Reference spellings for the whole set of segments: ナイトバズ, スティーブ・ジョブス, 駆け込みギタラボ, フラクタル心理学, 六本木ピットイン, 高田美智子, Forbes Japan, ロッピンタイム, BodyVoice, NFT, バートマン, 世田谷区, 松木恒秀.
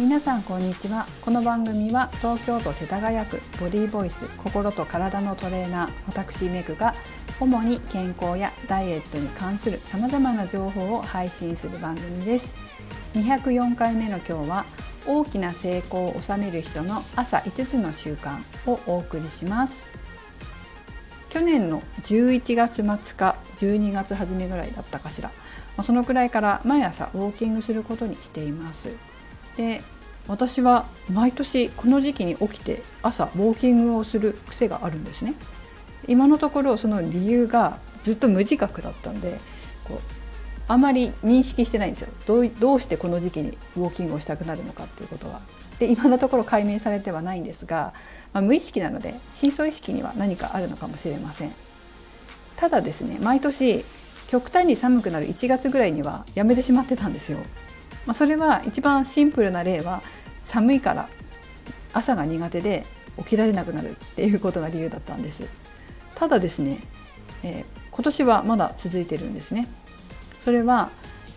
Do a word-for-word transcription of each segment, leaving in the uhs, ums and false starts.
皆さんこんにちは。この番組は東京都世田谷区ボディボイス心と体のトレーナー私メグが主に健康やダイエットに関するさまざまな情報を配信する番組です。にひゃくよんかいめの今日は大きな成功を収める人の朝いつつの習慣をお送りします。去年のじゅういちがつまつかじゅうにがつはじめぐらいだったかしら、そのくらいから毎朝ウォーキングすることにしています。で、私は毎年この時期に起きて朝ウォーキングをする癖があるんですね。今のところその理由がずっと無自覚だったんでこうあまり認識してないんですよ。どう、どうしてこの時期にウォーキングをしたくなるのかっていうことは。で、今のところ解明されてはないんですが、まあ、無意識なので深層意識には何かあるのかもしれません。ただですね、毎年極端に寒くなるいちがつぐらいにはやめてしまってたんですよ。まあ、それは一番シンプルな例は寒いから朝が苦手で起きられなくなるっていうことが理由だったんです。ただですね、えー、今年はまだ続いてるんですね。それは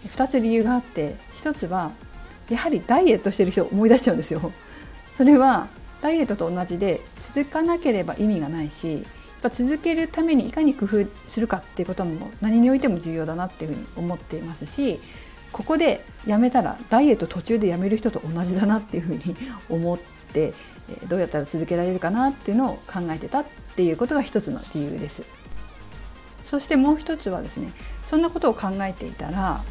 ふたつ理由があって、ひとつはやはりダイエットしてる人を思い出しちゃうんですよ。それはダイエットと同じで続かなければ意味がないし、やっぱ続けるためにいかに工夫するかっていうことも何においても重要だなっていうふうに思っていますし、ここでやめたらダイエット途中でやめる人と同じだなっていうふうに思って、どうやったら続けられるかなっていうのを考えてたっていうことが一つの理由です。そしてもう一つはですね、そんなことを考えていたら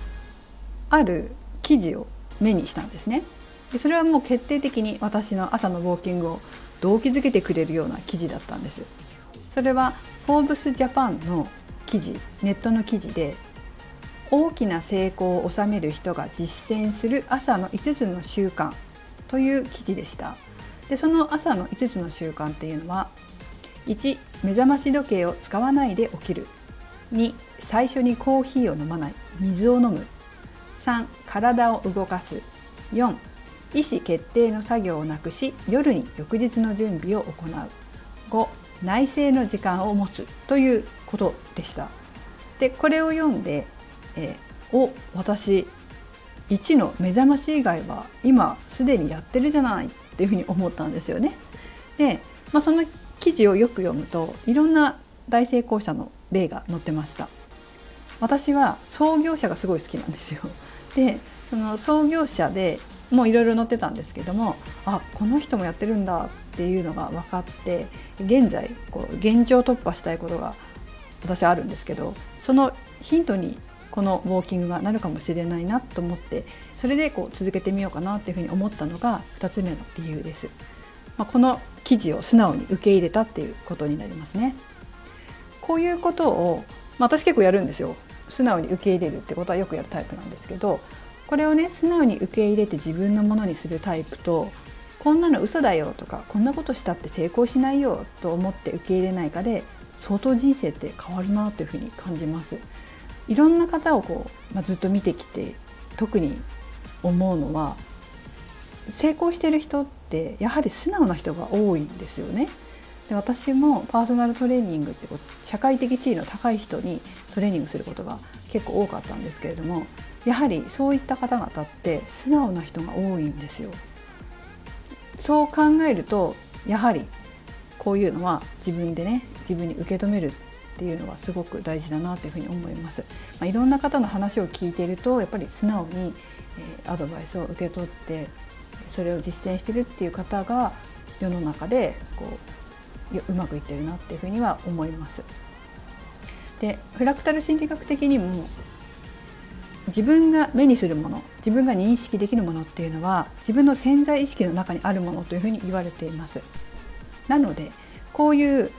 ある記事を目にしたんですね。で、それはもう決定的に私の朝のウォーキングを動機づけてくれるような記事だったんです。それはフォーブスジャパンの記事、ネットの記事で、大きな成功を収める人が実践する朝のいつつの習慣という記事でした。で、その朝のいつつの習慣っていうのは、いち. 目覚まし時計を使わないで起きる。に. 最初にコーヒーを飲まない、水を飲む。さん. 体を動かす。よん. 意思決定の作業をなくし、夜に翌日の準備を行う。ご. 内省の時間を持つということでした。で、これを読んでえー、お私いちの目覚まし以外は今すでにやってるじゃないっていうふうに思ったんですよね。で、まあ、その記事をよく読むといろんな大成功者の例が載ってました。私は創業者がすごい好きなんですよ。で、その創業者でもういろいろ載ってたんですけども、あ、この人もやってるんだっていうのが分かって、現在こう現状突破したいことが私はあるんですけど、そのヒントにこのウォーキングがなるかもしれないなと思って、それでこう続けてみようかなっていうふうに思ったのがふたつめの理由です。まあ、この記事を素直に受け入れたっていうことになりますね。こういうことを、まあ、私結構やるんですよ。素直に受け入れるってことはよくやるタイプなんですけど、これをね、素直に受け入れて自分のものにするタイプと、こんなの嘘だよとかこんなことしたって成功しないよと思って受け入れないかで、相当人生って変わるなというふうに感じます。いろんな方をこう、まあ、ずっと見てきて特に思うのは、成功している人ってやはり素直な人が多いんですよね。で、私もパーソナルトレーニングってこう社会的地位の高い人にトレーニングすることが結構多かったんですけれども、やはりそういった方々って素直な人が多いんですよ。そう考えるとやはりこういうのは自分でね、自分に受け止めるっていうのはすごく大事だなというふうに思います。まあ、いろんな方の話を聞いているとやっぱり素直にアドバイスを受け取ってそれを実践しているっていう方が世の中でこううまくいってるなっていうふうには思います。で、フラクタル心理学的にも自分が目にするもの、自分が認識できるものっていうのは自分の潜在意識の中にあるものというふうに言われています。なのでこういう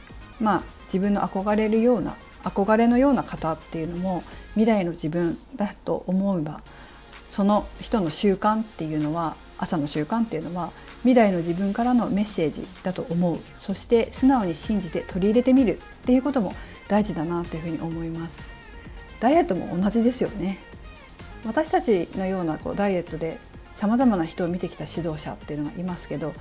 まあ自分の憧れるような憧れのような方っていうのも未来の自分だと思えば、その人の習慣っていうのは朝の習慣っていうのは未来の自分からのメッセージだと思う。そして素直に信じて取り入れてみるっていうことも大事だなというふうに思います。ダイエットも同じですよね。私たちのようなこうダイエットでさまざまな人を見てきた指導者っていうのがいますけど、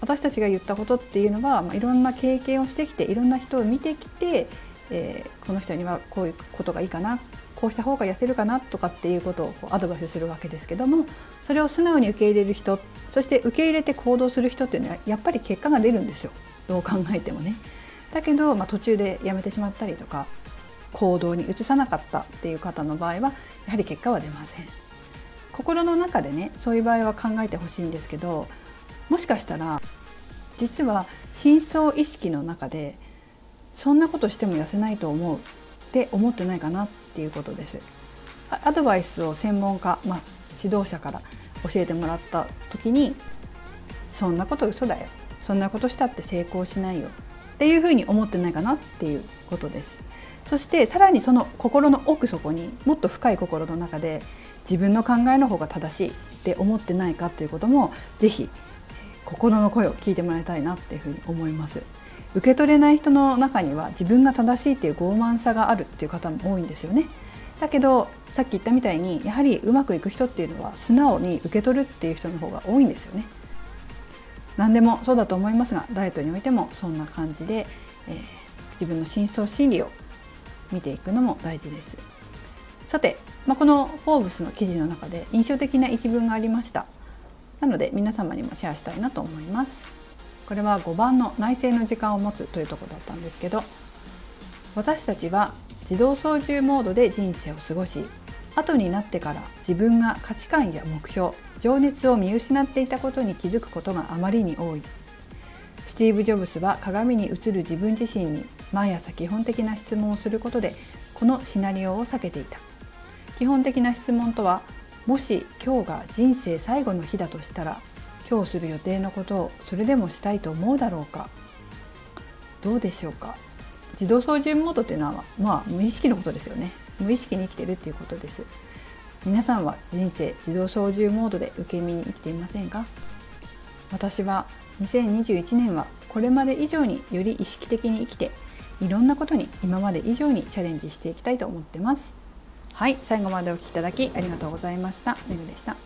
私たちが言ったことっていうのは、まあ、いろんな経験をしてきていろんな人を見てきてえー、この人にはこういうことがいいかな、こうした方が痩せるかなとかっていうことをこうアドバイスするわけですけども、それを素直に受け入れる人、そして受け入れて行動する人っていうのはやっぱり結果が出るんですよ、どう考えてもね。だけど、まあ、途中でやめてしまったりとか行動に移さなかったっていう方の場合はやはり結果は出ません。心の中でね、そういう場合は考えてほしいんですけど、もしかしたら実は深層意識の中でそんなことしても痩せないと思うって思ってないかなっていうことです。アドバイスを専門家、まあ、指導者から教えてもらった時に、そんなこと嘘だよ、そんなことしたって成功しないよっていうふうに思ってないかなっていうことです。そしてさらにその心の奥底に、もっと深い心の中で自分の考えの方が正しいって思ってないかということも、ぜひ心の声を聞いてもらいたいなっていうふうに思います。受け取れない人の中には自分が正しいっていう傲慢さがあるっていう方も多いんですよね。だけどさっき言ったみたいに、やはりうまくいく人っていうのは素直に受け取るっていう人の方が多いんですよね。何でもそうだと思いますが、ダイエットにおいてもそんな感じで、えー、自分の深層心理を見ていくのも大事です。さて、まあ、このフォーブスの記事の中で印象的な一文がありました。なので皆様にもシェアしたいなと思います。これはごばんの内省の時間を持つというところだったんですけど、私たちは自動操縦モードで人生を過ごし、後になってから自分が価値観や目標、情熱を見失っていたことに気づくことがあまりに多い。スティーブ・ジョブスは鏡に映る自分自身に毎朝基本的な質問をすることで、このシナリオを避けていた。基本的な質問とは、もし今日が人生最後の日だとしたら、今日する予定のことをそれでもしたいと思うだろうか、どうでしょうか。自動操縦モードというのは、まあ、無意識のことですよね。無意識に生きているということです。皆さんは人生自動操縦モードで受け身に生きていませんか？私はにせんにじゅういちねんはこれまで以上により意識的に生きて、いろんなことに今まで以上にチャレンジしていきたいと思ってます。はい、最後までお聞きいただきありがとうございました。めぐでした。